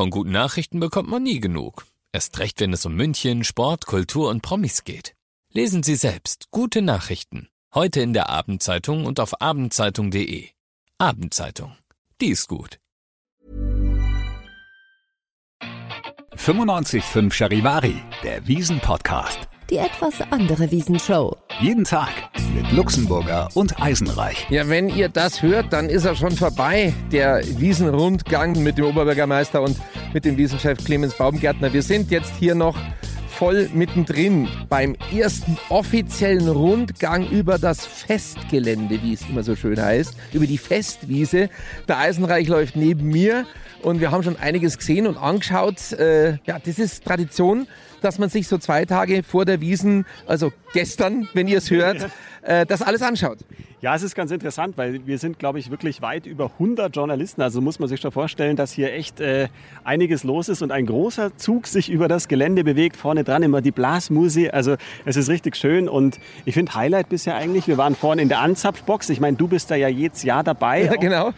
Von guten Nachrichten bekommt man nie genug. Erst recht, wenn es um München, Sport, Kultur und Promis geht. Lesen Sie selbst gute Nachrichten. Heute in der Abendzeitung und auf abendzeitung.de. Abendzeitung. Die ist gut. 95.5 Charivari, der Wiesn-Podcast. Die etwas andere Wiesn-Show. Jeden Tag mit Luxemburger und Eisenreich. Ja, wenn ihr das hört, dann ist er schon vorbei, der Wiesn-Rundgang mit dem Oberbürgermeister und mit dem Wiesn-Chef Clemens Baumgärtner. Wir sind jetzt hier noch voll mittendrin beim ersten offiziellen Rundgang über das Festgelände, wie es immer so schön heißt, über die Festwiese. Der Eisenreich läuft neben mir und wir haben schon einiges gesehen und angeschaut. Ja, das ist Tradition, dass man sich so 2 Tage vor der Wiesn, also gestern, wenn ihr es hört, das alles anschaut. Ja, es ist ganz interessant, weil wir sind, glaube ich, wirklich weit über 100 Journalisten. Also muss man sich schon vorstellen, dass hier echt einiges los ist und ein großer Zug sich über das Gelände bewegt. Vorne dran immer die Blasmusik. Also es ist richtig schön und ich finde Highlight bisher eigentlich, wir waren vorne in der Anzapfbox. Ich meine, du bist da ja jedes Jahr dabei. Ja, genau.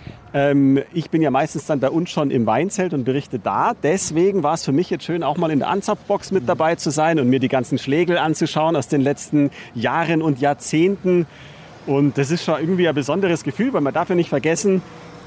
Ich bin ja meistens dann bei uns schon im Weinzelt und berichte da. Deswegen war es für mich jetzt schön, auch mal in der Anzapfbox mit dabei zu sein und mir die ganzen Schlägel anzuschauen aus den letzten Jahren und Jahrzehnten. Und das ist schon irgendwie ein besonderes Gefühl, weil man darf ja nicht vergessen,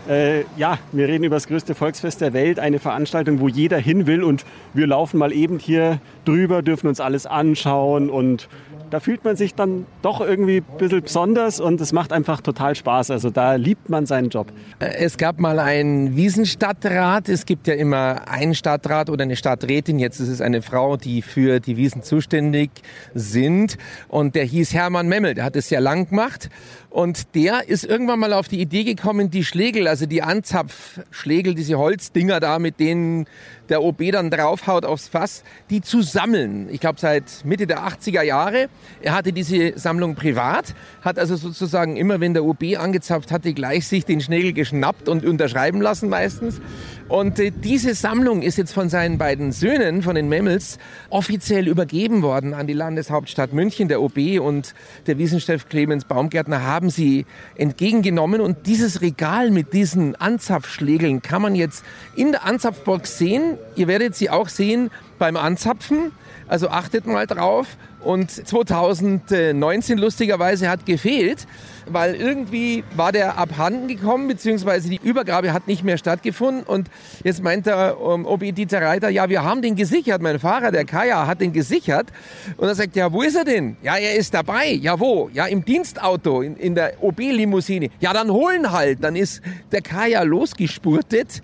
wir reden über das größte Volksfest der Welt, eine Veranstaltung, wo jeder hin will und wir laufen mal eben hier drüber, dürfen uns alles anschauen und da fühlt man sich dann doch irgendwie ein bisschen besonders und es macht einfach total Spaß. Also da liebt man seinen Job. Es gab mal einen Wiesnstadtrat. Es gibt ja immer einen Stadtrat oder eine Stadträtin. Jetzt ist es eine Frau, die für die Wiesn zuständig sind. Und der hieß Hermann Memmel. Der hat es ja lang gemacht. Und der ist irgendwann mal auf die Idee gekommen, die Schlägel, also die Anzapfschlägel, diese Holzdinger da, mit denen der OB dann draufhaut aufs Fass, die zu sammeln. Ich glaube, seit Mitte der 80er Jahre. Er hatte diese Sammlung privat, hat also sozusagen immer, wenn der OB angezapft hatte, gleich sich den Schlägel geschnappt und unterschreiben lassen meistens. Und diese Sammlung ist jetzt von seinen beiden Söhnen, von den Memmels, offiziell übergeben worden an die Landeshauptstadt München. Der OB und der Wiesn-Chef Clemens Baumgärtner haben sie entgegengenommen. Und dieses Regal mit diesen Anzapfschlägeln kann man jetzt in der Anzapfbox sehen. Ihr werdet sie auch sehen beim Anzapfen. Also achtet mal drauf. Und 2019 lustigerweise hat gefehlt, weil irgendwie war der abhanden gekommen, beziehungsweise die Übergabe hat nicht mehr stattgefunden. Und jetzt meint der OB Dieter Reiter, ja, wir haben den gesichert. Mein Fahrer, der Kaya, hat den gesichert. Und er sagt, ja, wo ist er denn? Ja, er ist dabei. Ja, wo? Ja, im Dienstauto, in der OB-Limousine. Ja, dann holen halt. Dann ist der Kaya losgespurtet.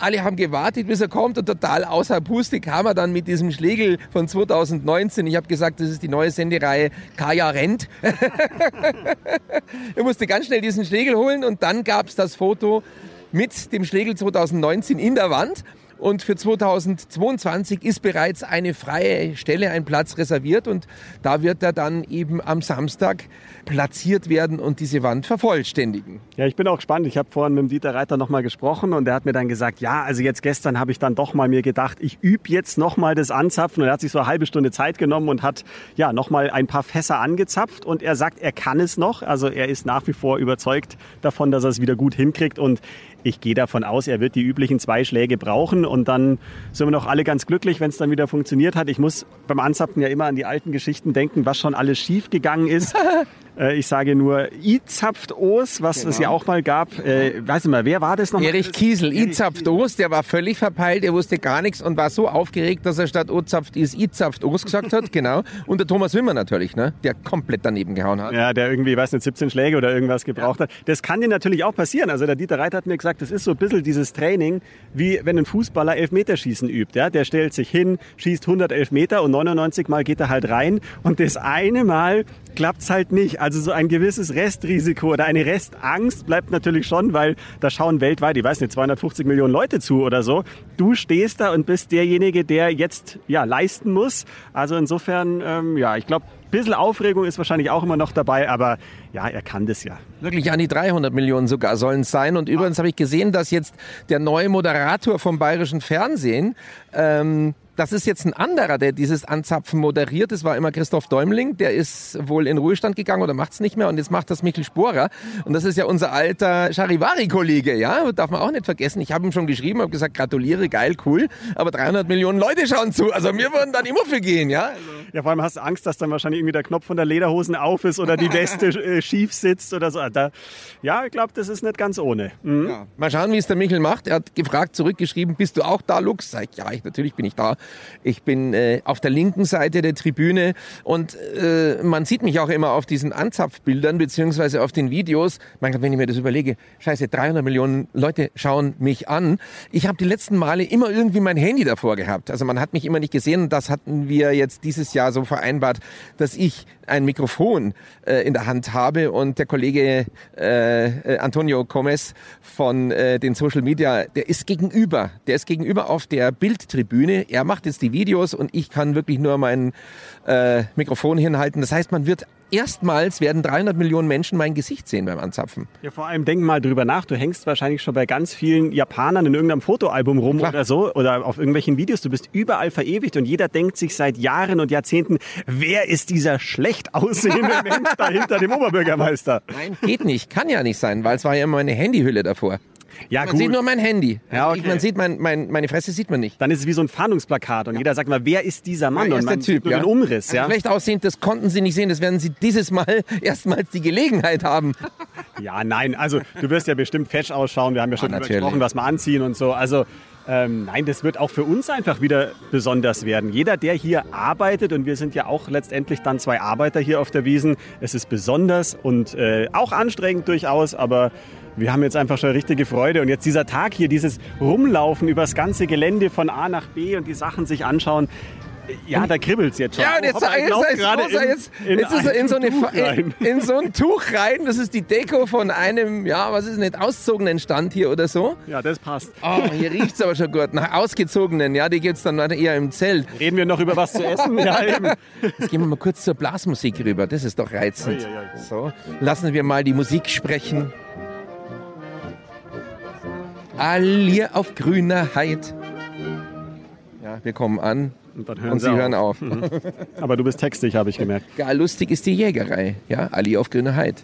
Alle haben gewartet, bis er kommt. Und total außer Puste kam er dann mit diesem Schlägel von 2019. Ich habe gesagt, das ist die neue Sendereihe Kaya rennt. Er musste ganz schnell diesen Schlägel holen und dann gab es das Foto mit dem Schlägel 2019 in der Wand. Und für 2022 ist bereits eine freie Stelle, ein Platz reserviert. Und da wird er dann eben am Samstag platziert werden und diese Wand vervollständigen. Ja, ich bin auch gespannt. Ich habe vorhin mit dem Dieter Reiter nochmal gesprochen und er hat mir dann gesagt, ja, also jetzt gestern habe ich dann doch mal mir gedacht, ich übe jetzt nochmal das Anzapfen. Und er hat sich so eine halbe Stunde Zeit genommen und hat ja nochmal ein paar Fässer angezapft. Und er sagt, er kann es noch. Also er ist nach wie vor überzeugt davon, dass er es wieder gut hinkriegt. Und ich gehe davon aus, er wird die üblichen 2 Schläge brauchen. Und dann sind wir noch alle ganz glücklich, wenn es dann wieder funktioniert hat. Ich muss beim Anzapfen ja immer an die alten Geschichten denken, was schon alles schief gegangen ist. Ich sage nur, I-Zapft-Os, was genau. Es ja auch mal gab. Weiß nicht mal, wer war das nochmal? Erich Kiesel, I-Zapft-Os, der war völlig verpeilt, er wusste gar nichts und war so aufgeregt, dass er statt O-Zapft-Is I-Zapft-Os gesagt hat, genau. Und der Thomas Wimmer natürlich, ne? Der komplett daneben gehauen hat. Ja, der irgendwie, 17 Schläge oder irgendwas gebraucht hat. Das kann dir natürlich auch passieren. Also der Dieter Reiter hat mir gesagt, das ist so ein bisschen dieses Training, wie wenn ein Fußballer Elfmeterschießen übt. Ja? Der stellt sich hin, schießt 100 Elfmeter und 99 Mal geht er halt rein und das eine Mal klappt es halt nicht. Also so ein gewisses Restrisiko oder eine Restangst bleibt natürlich schon, weil da schauen weltweit, 250 Millionen Leute zu oder so. Du stehst da und bist derjenige, der jetzt leisten muss. Also insofern, ich glaube, ein bisschen Aufregung ist wahrscheinlich auch immer noch dabei, aber ja, er kann das ja. Wirklich an die 300 Millionen sogar sollen es sein. Und übrigens habe ich gesehen, dass jetzt der neue Moderator vom Bayerischen Fernsehen Das ist jetzt ein anderer, der dieses Anzapfen moderiert. Das war immer Christoph Däumling. Der ist wohl in Ruhestand gegangen oder macht es nicht mehr. Und jetzt macht das Michel Sporer. Und das ist ja unser alter Charivari-Kollege. Ja, darf man auch nicht vergessen. Ich habe ihm schon geschrieben, habe gesagt, gratuliere, geil, cool. Aber 300 Millionen Leute schauen zu. Also mir würden dann immer für gehen, ja. Ja, vor allem hast du Angst, dass dann wahrscheinlich irgendwie der Knopf von der Lederhosen auf ist oder die Weste schief sitzt oder so. Da, ja, ich glaube, das ist nicht ganz ohne. Mhm. Ja. Mal schauen, wie es der Michel macht. Er hat gefragt, zurückgeschrieben, bist du auch da, Lux? Sag ich, ja, natürlich bin ich da. Ich bin auf der linken Seite der Tribüne und man sieht mich auch immer auf diesen Anzapfbildern beziehungsweise auf den Videos. Man kann, wenn ich mir das überlege, scheiße, 300 Millionen Leute schauen mich an. Ich habe die letzten Male immer irgendwie mein Handy davor gehabt. Also man hat mich immer nicht gesehen. Das hatten wir jetzt dieses Jahr so vereinbart, dass ich ein Mikrofon in der Hand habe und der Kollege Antonio Gomez von den Social Media, der ist gegenüber auf der Bildtribüne. Er macht jetzt die Videos und ich kann wirklich nur mein Mikrofon hinhalten. Das heißt, erstmals werden 300 Millionen Menschen mein Gesicht sehen beim Anzapfen. Ja, vor allem denk mal drüber nach. Du hängst wahrscheinlich schon bei ganz vielen Japanern in irgendeinem Fotoalbum rum oder so oder auf irgendwelchen Videos. Du bist überall verewigt und jeder denkt sich seit Jahren und Jahrzehnten, wer ist dieser schlecht aussehende Mensch da hinter dem Oberbürgermeister? Nein, geht nicht. Kann ja nicht sein, weil es war ja immer eine Handyhülle davor. Ja, man sieht nur mein Handy. Ja, okay. Man sieht meine Fresse sieht man nicht. Dann ist es wie so ein Fahndungsplakat und jeder sagt mal, wer ist dieser Mann? Ja, und man sieht nur den Umriss. Ja? Schlecht aussehend, das konnten sie nicht sehen. Das werden sie dieses Mal erstmals die Gelegenheit haben. Ja, nein, also du wirst ja bestimmt fesch ausschauen. Wir haben ja schon darüber gesprochen, was wir anziehen und so. Also nein, das wird auch für uns einfach wieder besonders werden. Jeder, der hier arbeitet, und wir sind ja auch letztendlich dann zwei Arbeiter hier auf der Wiesn, es ist besonders und auch anstrengend durchaus, aber wir haben jetzt einfach schon richtige Freude. Und jetzt dieser Tag hier, dieses Rumlaufen übers ganze Gelände von A nach B und die Sachen sich anschauen, ja, da kribbelt's jetzt schon. Ja, und jetzt ist er in so ein Tuch rein. Das ist die Deko von einem, ja, was ist nicht, auszogenen Stand hier oder so. Ja, das passt. Oh, hier riecht's aber schon gut. Nach ausgezogenen, ja, die gibt's dann eher im Zelt. Reden wir noch über was zu essen? Ja, eben. Jetzt gehen wir mal kurz zur Blasmusik rüber. Das ist doch reizend. Ja. So, lassen wir mal die Musik sprechen. Allier auf grüner Heid. Ja, wir kommen an. Und dann hören sie auf. Mhm. Aber du bist textig, habe ich gemerkt. Ja, lustig ist die Jägerei. Ja, Allier auf grüner Heid.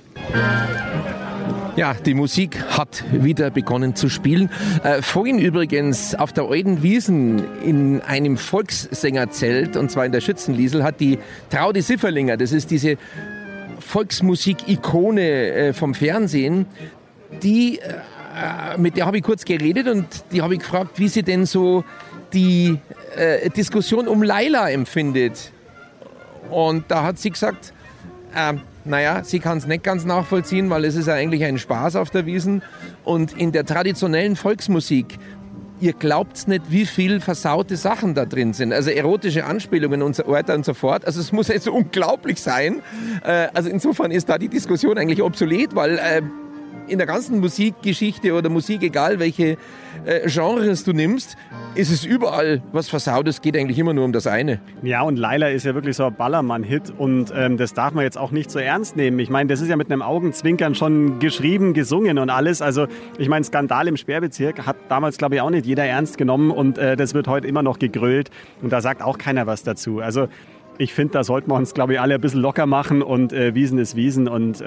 Ja, die Musik hat wieder begonnen zu spielen. Vorhin übrigens auf der alten Wiesn in einem Volkssängerzelt, und zwar in der Schützenliesel, hat die Traudi Sifferlinger, das ist diese Volksmusik-Ikone vom Fernsehen, die... mit der habe ich kurz geredet und die habe ich gefragt, wie sie denn so die Diskussion um Laila empfindet. Und da hat sie gesagt, naja, sie kann es nicht ganz nachvollziehen, weil es ist ja eigentlich ein Spaß auf der Wiesn. Und in der traditionellen Volksmusik, ihr glaubt's nicht, wie viel versaute Sachen da drin sind. Also erotische Anspielungen und so weiter und so fort. Also es muss jetzt so unglaublich sein. Also insofern ist da die Diskussion eigentlich obsolet, weil... in der ganzen Musikgeschichte oder Musik, egal welche Genres du nimmst, ist es überall was Versautes, geht eigentlich immer nur um das eine. Ja, und Laila ist ja wirklich so ein Ballermann-Hit und das darf man jetzt auch nicht so ernst nehmen. Ich meine, das ist ja mit einem Augenzwinkern schon geschrieben, gesungen und alles. Also ich meine, Skandal im Sperrbezirk hat damals, glaube ich, auch nicht jeder ernst genommen und das wird heute immer noch gegrölt und da sagt auch keiner was dazu. Also ich finde, da sollten wir uns, glaube ich, alle ein bisschen locker machen und Wiesn ist Wiesn und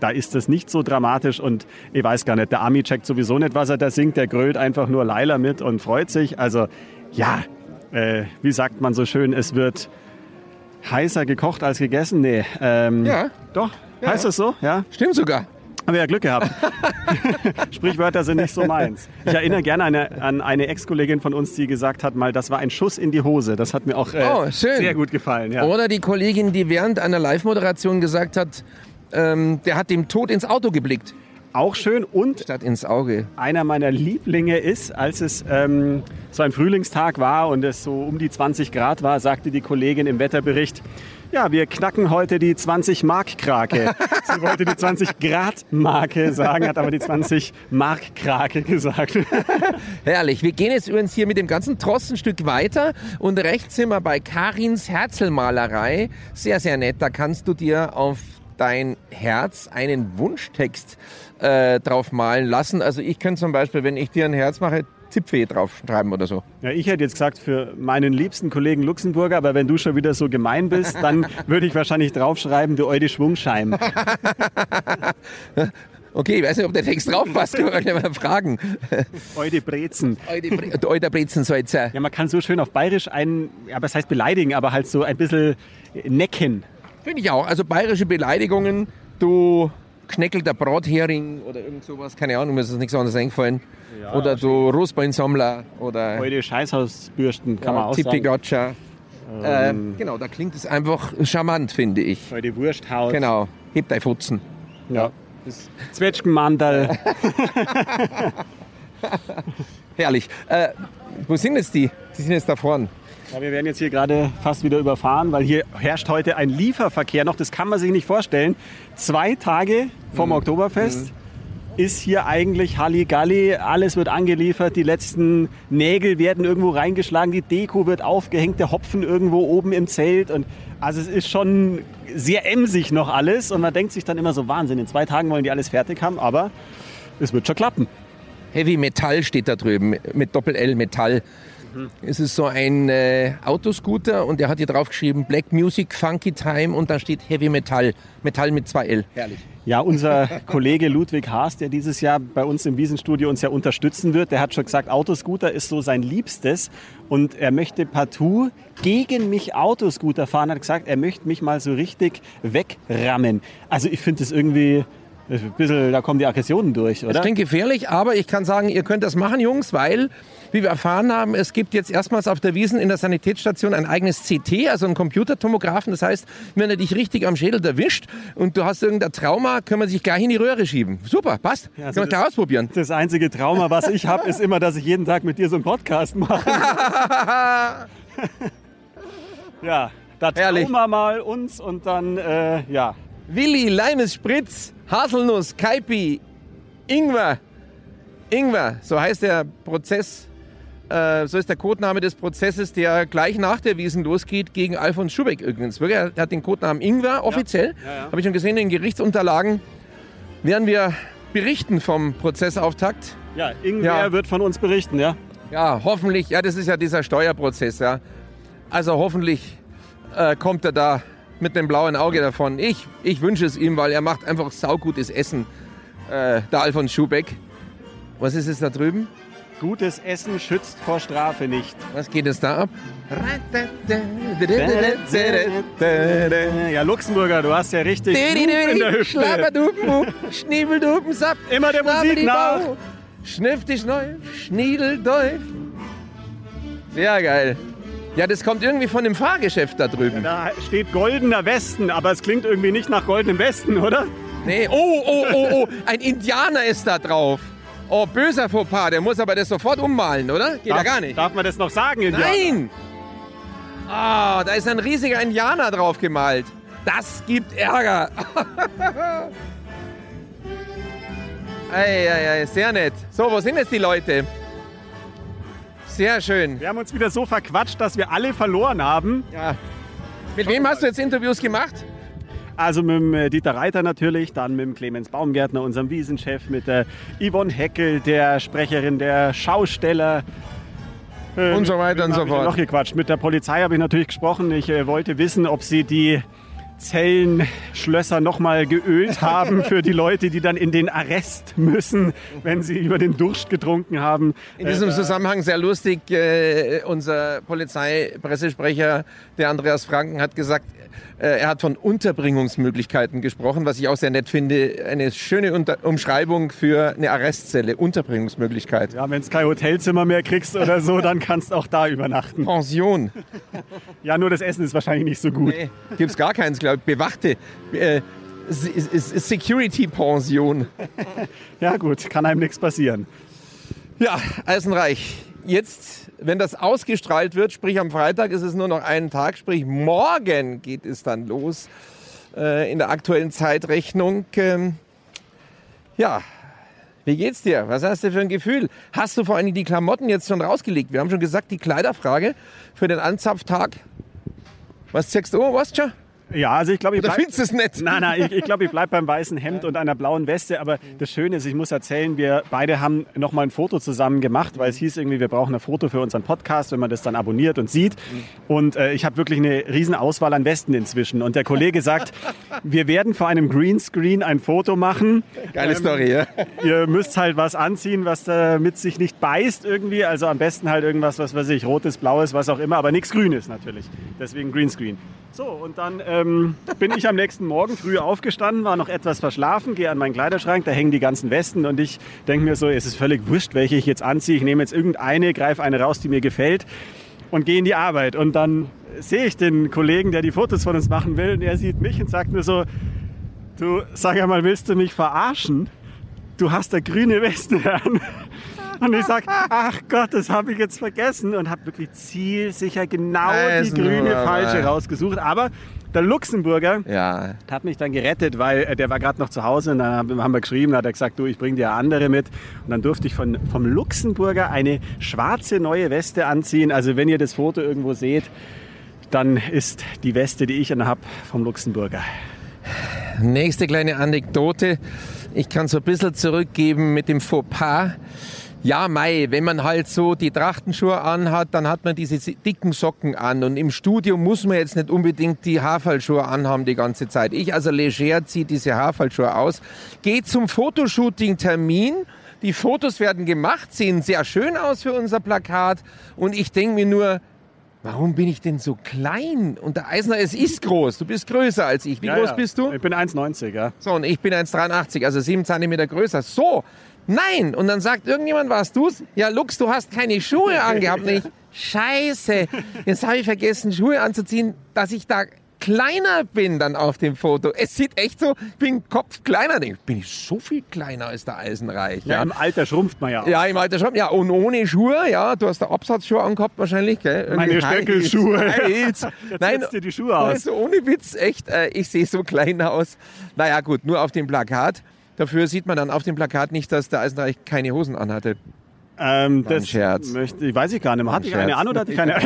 da ist das nicht so dramatisch und ich weiß gar nicht, der Ami checkt sowieso nicht, was er da singt, der grölt einfach nur Laila mit und freut sich. Also ja, wie sagt man so schön, es wird heißer gekocht als gegessen? Nee, ja. Doch, ja. Heißt das so? Ja. Stimmt sogar. Haben wir ja Glück gehabt. Sprichwörter sind nicht so meins. Ich erinnere gerne an eine Ex-Kollegin von uns, die gesagt hat mal, das war ein Schuss in die Hose. Das hat mir auch sehr gut gefallen. Ja. Oder die Kollegin, die während einer Live-Moderation gesagt hat, der hat dem Tod ins Auto geblickt. Auch schön und statt ins Auge. Einer meiner Lieblinge ist, als es so ein Frühlingstag war und es so um die 20 Grad war, sagte die Kollegin im Wetterbericht, ja, wir knacken heute die 20-Mark-Krake. Sie wollte die 20-Grad-Marke sagen, hat aber die 20-Mark-Krake gesagt. Herrlich. Wir gehen jetzt übrigens hier mit dem ganzen Tross ein Stück weiter und rechts sind wir bei Karins Herzelmalerei. Sehr, sehr nett. Da kannst du dir auf dein Herz einen Wunschtext drauf malen lassen. Also ich könnte zum Beispiel, wenn ich dir ein Herz mache, Zipfee draufschreiben oder so. Ja, ich hätte jetzt gesagt, für meinen liebsten Kollegen Luxemburger, aber wenn du schon wieder so gemein bist, dann würde ich wahrscheinlich draufschreiben, du alte Schwungscheim. Okay, ich weiß nicht, ob der Text drauf passt, können wir gleich mal fragen. Eude Brezen. Eude Brezensalzer. Ja, man kann so schön auf Bayerisch einen, aber das heißt beleidigen, aber halt so ein bisschen necken. Finde ich auch. Also bayerische Beleidigungen, du knäckelter Brathering oder irgend sowas, keine Ahnung, mir ist nichts anderes eingefallen. Ja, oder du Rosbeinsammler oder... Eude Scheißhausbürsten, kann man auch sagen. Tippigatscher. Genau, da klingt es einfach charmant, finde ich. Eude Wursthaus. Genau, hebt dein Futzen. Ja. Zwetschgenmandal. Herrlich. Wo sind jetzt die? Die sind jetzt da vorne. Ja, wir werden jetzt hier gerade fast wieder überfahren, weil hier herrscht heute ein Lieferverkehr noch. Das kann man sich nicht vorstellen. 2 Tage vom Oktoberfest ist hier eigentlich Halligalli. Alles wird angeliefert. Die letzten Nägel werden irgendwo reingeschlagen. Die Deko wird aufgehängt. Der Hopfen irgendwo oben im Zelt. Und also es ist schon sehr emsig noch alles. Und man denkt sich dann immer so, Wahnsinn, in 2 Tagen wollen die alles fertig haben. Aber es wird schon klappen. Heavy Metall steht da drüben. Mit Doppel-L Metall. Es ist so ein Autoscooter und der hat hier drauf geschrieben Black Music, Funky Time und da steht Heavy Metal. Metall mit 2L. Herrlich. Ja, unser Kollege Ludwig Haas, der dieses Jahr bei uns im Wiesn-Studio uns ja unterstützen wird, der hat schon gesagt, Autoscooter ist so sein Liebstes und er möchte partout gegen mich Autoscooter fahren. Er hat gesagt, er möchte mich mal so richtig wegrammen. Also ich finde das irgendwie... Ein bisschen, da kommen die Aggressionen durch, oder? Das klingt gefährlich, aber ich kann sagen, ihr könnt das machen, Jungs, weil, wie wir erfahren haben, es gibt jetzt erstmals auf der Wiesn in der Sanitätsstation ein eigenes CT, also einen Computertomographen. Das heißt, wenn er dich richtig am Schädel erwischt und du hast irgendein Trauma, können wir dich gleich in die Röhre schieben. Super, passt. Ja, also können wir gleich ausprobieren. Das einzige Trauma, was ich habe, ist immer, dass ich jeden Tag mit dir so einen Podcast mache. Ja, da trauen wir mal uns und dann, ja... Willi, Limes, Spritz, Haselnuss, Kaipi, Ingwer. Ingwer, so heißt der Prozess, so ist der Codename des Prozesses, der gleich nach der Wiesn losgeht gegen Alfons Schubeck übrigens. Er hat den Codenamen Ingwer offiziell, ja. Habe ich schon gesehen in den Gerichtsunterlagen. Werden wir berichten vom Prozessauftakt? Ja, Ingwer wird von uns berichten, ja? Ja, hoffentlich. Ja, das ist ja dieser Steuerprozess, ja. Also hoffentlich kommt er da mit dem blauen Auge davon. Ich wünsche es ihm, weil er macht einfach saugutes Essen, der Alfons Schubeck. Was ist es da drüben? Gutes Essen schützt vor Strafe nicht. Was geht es da ab? Ja, Luxemburger, du hast ja richtig in der Hüfte. Schlapperdupen, Schniefeldupensapp. Immer der Musik nach. Schniftisch neu, Schniedeldäuf. Sehr geil. Ja, das kommt irgendwie von dem Fahrgeschäft da drüben. Ja, da steht Goldener Westen, aber es klingt irgendwie nicht nach Goldenem Westen, oder? Nee, oh, ein Indianer ist da drauf. Oh, böser Fauxpas, der muss aber das sofort ummalen, oder? Geht ja gar nicht. Darf man das noch sagen, Indianer? Nein! Ah, da ist ein riesiger Indianer drauf gemalt. Das gibt Ärger. Ei, sehr nett. So, wo sind jetzt die Leute? Sehr schön. Wir haben uns wieder so verquatscht, dass wir alle verloren haben. Ja. Mit wem hast du jetzt Interviews gemacht? Also mit dem Dieter Reiter natürlich, dann mit dem Clemens Baumgärtner, unserem Wiesenchef, mit der Yvonne Heckel, der Sprecherin der Schausteller. Und so weiter und so fort. Noch gequatscht. Mit der Polizei habe ich natürlich gesprochen. Ich wollte wissen, ob sie die Zellenschlösser nochmal geölt haben für die Leute, die dann in den Arrest müssen, wenn sie über den Durst getrunken haben. In diesem Zusammenhang sehr lustig, unser Polizeipressesprecher, der Andreas Franken, hat gesagt, er hat von Unterbringungsmöglichkeiten gesprochen, was ich auch sehr nett finde. Eine schöne Umschreibung für eine Arrestzelle, Unterbringungsmöglichkeit. Ja, wenn du kein Hotelzimmer mehr kriegst oder so, dann kannst du auch da übernachten. Pension. Ja, nur das Essen ist wahrscheinlich nicht so gut. Nee, gibt's gar keins, glaube ich. Bewachte Security-Pension. Ja gut, kann einem nichts passieren. Ja, Eisenreich. Jetzt, wenn das ausgestrahlt wird, sprich am Freitag, ist es nur noch einen Tag, sprich morgen geht es dann los in der aktuellen Zeitrechnung. Ja, wie geht's dir? Was hast du für ein Gefühl? Hast du vor allem die Klamotten jetzt schon rausgelegt? Wir haben schon gesagt, die Kleiderfrage für den Anzapftag. Was ziehst du? Was schon? Ja, also ich glaube, ich bleibe. Findest du es nett? Nein, ich glaube, ich bleibe beim weißen Hemd und einer blauen Weste. Aber das Schöne ist, ich muss erzählen, wir beide haben nochmal ein Foto zusammen gemacht, weil es hieß irgendwie, wir brauchen ein Foto für unseren Podcast, wenn man das dann abonniert und sieht. Und ich habe wirklich eine riesen Auswahl an Westen inzwischen. Und der Kollege sagt, wir werden vor einem Greenscreen ein Foto machen. Geile Story, ja? Ihr müsst halt was anziehen, was damit sich nicht beißt irgendwie. Also am besten halt irgendwas, was weiß ich, rotes, blaues, was auch immer, aber nichts Grünes natürlich. Deswegen Greenscreen. So, und dann bin ich am nächsten Morgen früh aufgestanden, war noch etwas verschlafen, gehe an meinen Kleiderschrank, da hängen die ganzen Westen und ich denke mir so, es ist völlig wurscht, welche ich jetzt anziehe. Ich nehme jetzt irgendeine, greife eine raus, die mir gefällt und gehe in die Arbeit. Und dann sehe ich den Kollegen, der die Fotos von uns machen will und er sieht mich und sagt mir so, du, sag einmal, willst du mich verarschen? Du hast da grüne Weste an. Und ich sage, ach Gott, das habe ich jetzt vergessen und habe wirklich zielsicher genau die grüne falsche rausgesucht. Aber der Luxemburger hat mich dann gerettet, weil der war gerade noch zu Hause und dann haben wir geschrieben, hat er gesagt, du, ich bringe dir andere mit. Und dann durfte ich vom Luxemburger eine schwarze neue Weste anziehen. Also wenn ihr das Foto irgendwo seht, dann ist die Weste, die ich dann habe, vom Luxemburger. Nächste kleine Anekdote. Ich kann so ein bisschen zurückgeben mit dem Fauxpas. Ja, Mai, wenn man halt so die Trachtenschuhe anhat, dann hat man diese dicken Socken an. Und im Studio muss man jetzt nicht unbedingt die Haarfallschuhe anhaben die ganze Zeit. Ich also leger ziehe diese Haarfallschuhe aus, gehe zum Fotoshooting-Termin. Die Fotos werden gemacht, sehen sehr schön aus für unser Plakat. Und ich denke mir nur, warum bin ich denn so klein? Und der Eisner, es ist groß. Du bist größer als ich. Wie groß bist du? Ich bin 1,90, ja. So, und ich bin 1,83, also 7 Zentimeter größer. So, nein! Und dann sagt irgendjemand, warst du's? Ja, Lux, du hast keine Schuhe angehabt. Nicht. Scheiße, jetzt habe ich vergessen, Schuhe anzuziehen, dass ich da kleiner bin dann auf dem Foto. Es sieht echt so, ich bin Kopf kleiner. Bin ich so viel kleiner als der Eisenreich? Ja, im Alter schrumpft man ja auch. Ja, im Alter schrumpft man. Ja, und ohne Schuhe, ja, du hast da Absatzschuhe angehabt wahrscheinlich, gell? Meine Stöckelschuhe. Jetzt setzt dir die Schuhe aus. Also ohne Witz, echt, ich sehe so klein aus. Naja gut, nur auf dem Plakat. Dafür sieht man dann auf dem Plakat nicht, dass der Eisenreich keine Hosen anhatte. Das Scherz. Ich weiß ich gar nicht mehr. Hatte ich eine an oder hatte ich keine an?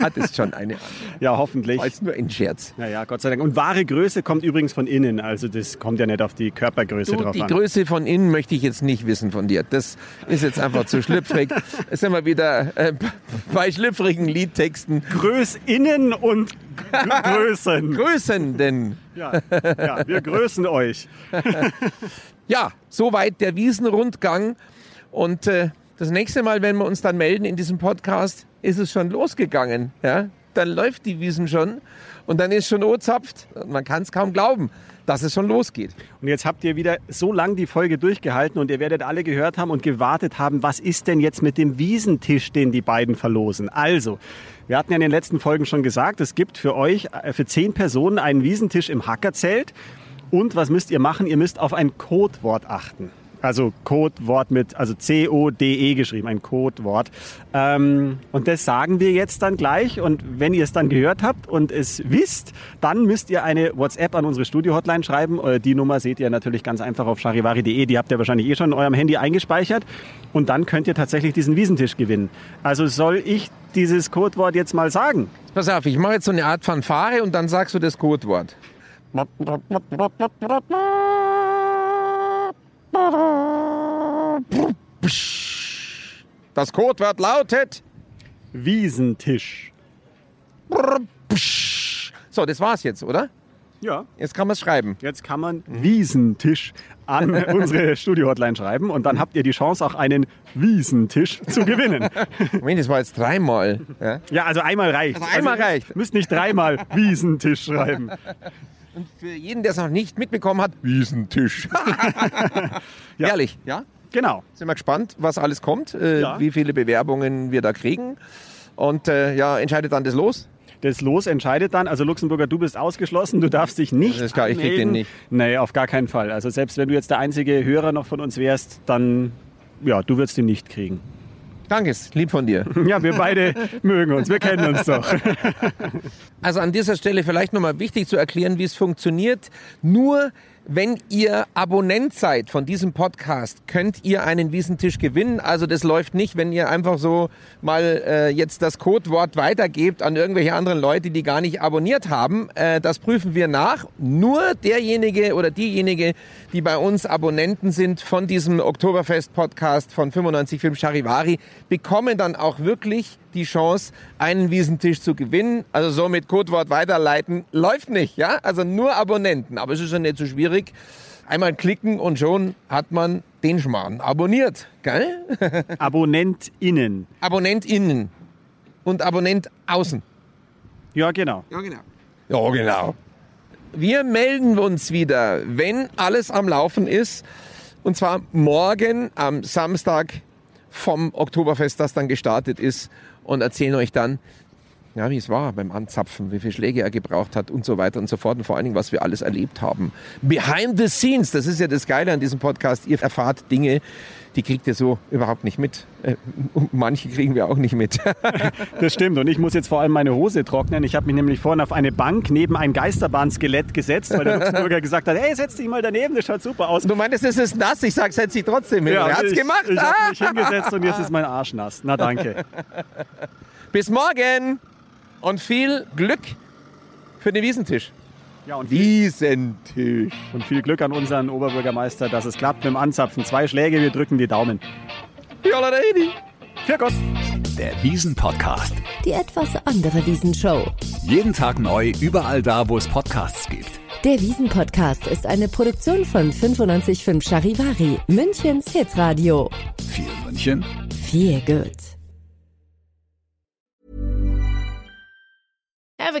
Hattest schon eine an. Ja, hoffentlich. War jetzt nur ein Scherz. Naja, Gott sei Dank. Und wahre Größe kommt übrigens von innen. Also das kommt ja nicht auf die Körpergröße drauf an. Die Größe von innen möchte ich jetzt nicht wissen von dir. Das ist jetzt einfach zu schlüpfrig. Jetzt sind wir wieder bei schlüpfrigen Liedtexten. Größinnen und Größen. Größenden. Ja, wir größen euch. Ja, soweit der Wiesn-Rundgang. Und das nächste Mal, wenn wir uns dann melden in diesem Podcast, ist es schon losgegangen. Ja? Dann läuft die Wiesn schon und dann ist schon ozapft. Man kann es kaum glauben, dass es schon losgeht. Und jetzt habt ihr wieder so lang die Folge durchgehalten und ihr werdet alle gehört haben und gewartet haben, was ist denn jetzt mit dem Wiesentisch, den die beiden verlosen? Also, wir hatten ja in den letzten Folgen schon gesagt, es gibt für euch, für 10 Personen einen Wiesentisch im Hackerzelt. Und was müsst ihr machen? Ihr müsst auf ein Codewort achten. Also Codewort mit, also C-O-D-E geschrieben, ein Codewort. Und das sagen wir jetzt dann gleich. Und wenn ihr es dann gehört habt und es wisst, dann müsst ihr eine WhatsApp an unsere Studio-Hotline schreiben. Die Nummer seht ihr natürlich ganz einfach auf charivari.de. Die habt ihr wahrscheinlich eh schon in eurem Handy eingespeichert. Und dann könnt ihr tatsächlich diesen Wiesentisch gewinnen. Also soll ich dieses Codewort jetzt mal sagen? Pass auf, ich mache jetzt so eine Art Fanfare und dann sagst du das Codewort. Das Codewort lautet Wiesentisch. So, das war's jetzt, oder? Ja. Jetzt kann man es schreiben. Jetzt kann man Wiesentisch an unsere Studio-Hotline schreiben und dann habt ihr die Chance, auch einen Wiesentisch zu gewinnen. Moment, das war jetzt 3-mal. Ja? Ja, also einmal reicht. Also einmal reicht. Müsst nicht 3-mal Wiesentisch schreiben. Und für jeden, der es noch nicht mitbekommen hat, Wiesentisch. Ja. Ehrlich, ja? Genau. Sind wir gespannt, was alles kommt, wie viele Bewerbungen wir da kriegen. Und entscheidet dann das Los? Das Los entscheidet dann, also Luxemburger, du bist ausgeschlossen, du darfst dich nicht anmelden. Ich krieg den nicht. Nee, auf gar keinen Fall. Also selbst wenn du jetzt der einzige Hörer noch von uns wärst, dann, ja, du würdest ihn nicht kriegen. Danke, lieb von dir. Ja, wir beide mögen uns, wir kennen uns doch. Also an dieser Stelle vielleicht nochmal wichtig zu erklären, wie es funktioniert. Nur Wenn ihr Abonnent seid von diesem Podcast, könnt ihr einen Wiesentisch gewinnen. Also das läuft nicht, wenn ihr einfach so mal jetzt das Codewort weitergebt an irgendwelche anderen Leute, die gar nicht abonniert haben. Das prüfen wir nach. Nur derjenige oder diejenige, die bei uns Abonnenten sind von diesem Oktoberfest-Podcast von 95.5 Charivari, bekommen dann auch wirklich die Chance, einen Wiesentisch zu gewinnen. Also so mit Codewort weiterleiten läuft nicht, ja? Also nur Abonnenten. Aber es ist ja nicht so schwierig. Einmal klicken und schon hat man den Schmarrn abonniert, gell? AbonnentInnen. AbonnentInnen. Und Abonnent außen. Ja, genau. Ja, genau. Ja, genau. Wir melden uns wieder, wenn alles am Laufen ist. Und zwar morgen am Samstag vom Oktoberfest, das dann gestartet ist. Und erzählen euch dann, ja, wie es war beim Anzapfen, wie viele Schläge er gebraucht hat und so weiter und so fort. Und vor allen Dingen, was wir alles erlebt haben. Behind the scenes, das ist ja das Geile an diesem Podcast. Ihr erfahrt Dinge, die kriegt ihr so überhaupt nicht mit. Manche kriegen wir auch nicht mit. Das stimmt. Und ich muss jetzt vor allem meine Hose trocknen. Ich habe mich nämlich vorhin auf eine Bank neben ein Geisterbahn-Skelett gesetzt, weil der Luxemburger gesagt hat, hey, setz dich mal daneben, das schaut super aus. Du meinst, es ist nass? Ich sage, setz dich trotzdem hin. Ja, er hat's gemacht. Ich habe mich hingesetzt und jetzt ist mein Arsch nass. Na, danke. Bis morgen! Und viel Glück für den Wiesentisch. Ja, und Wiesentisch. Und viel Glück an unseren Oberbürgermeister, dass es klappt mit dem Anzapfen. 2 Schläge, wir drücken die Daumen. Für Gott. Der Wiesen-Podcast. Die etwas andere Wiesenshow. Jeden Tag neu, überall da, wo es Podcasts gibt. Der Wiesen-Podcast ist eine Produktion von 95.5 Charivari, Münchens Hitradio. Viel München. Viel gut. Ever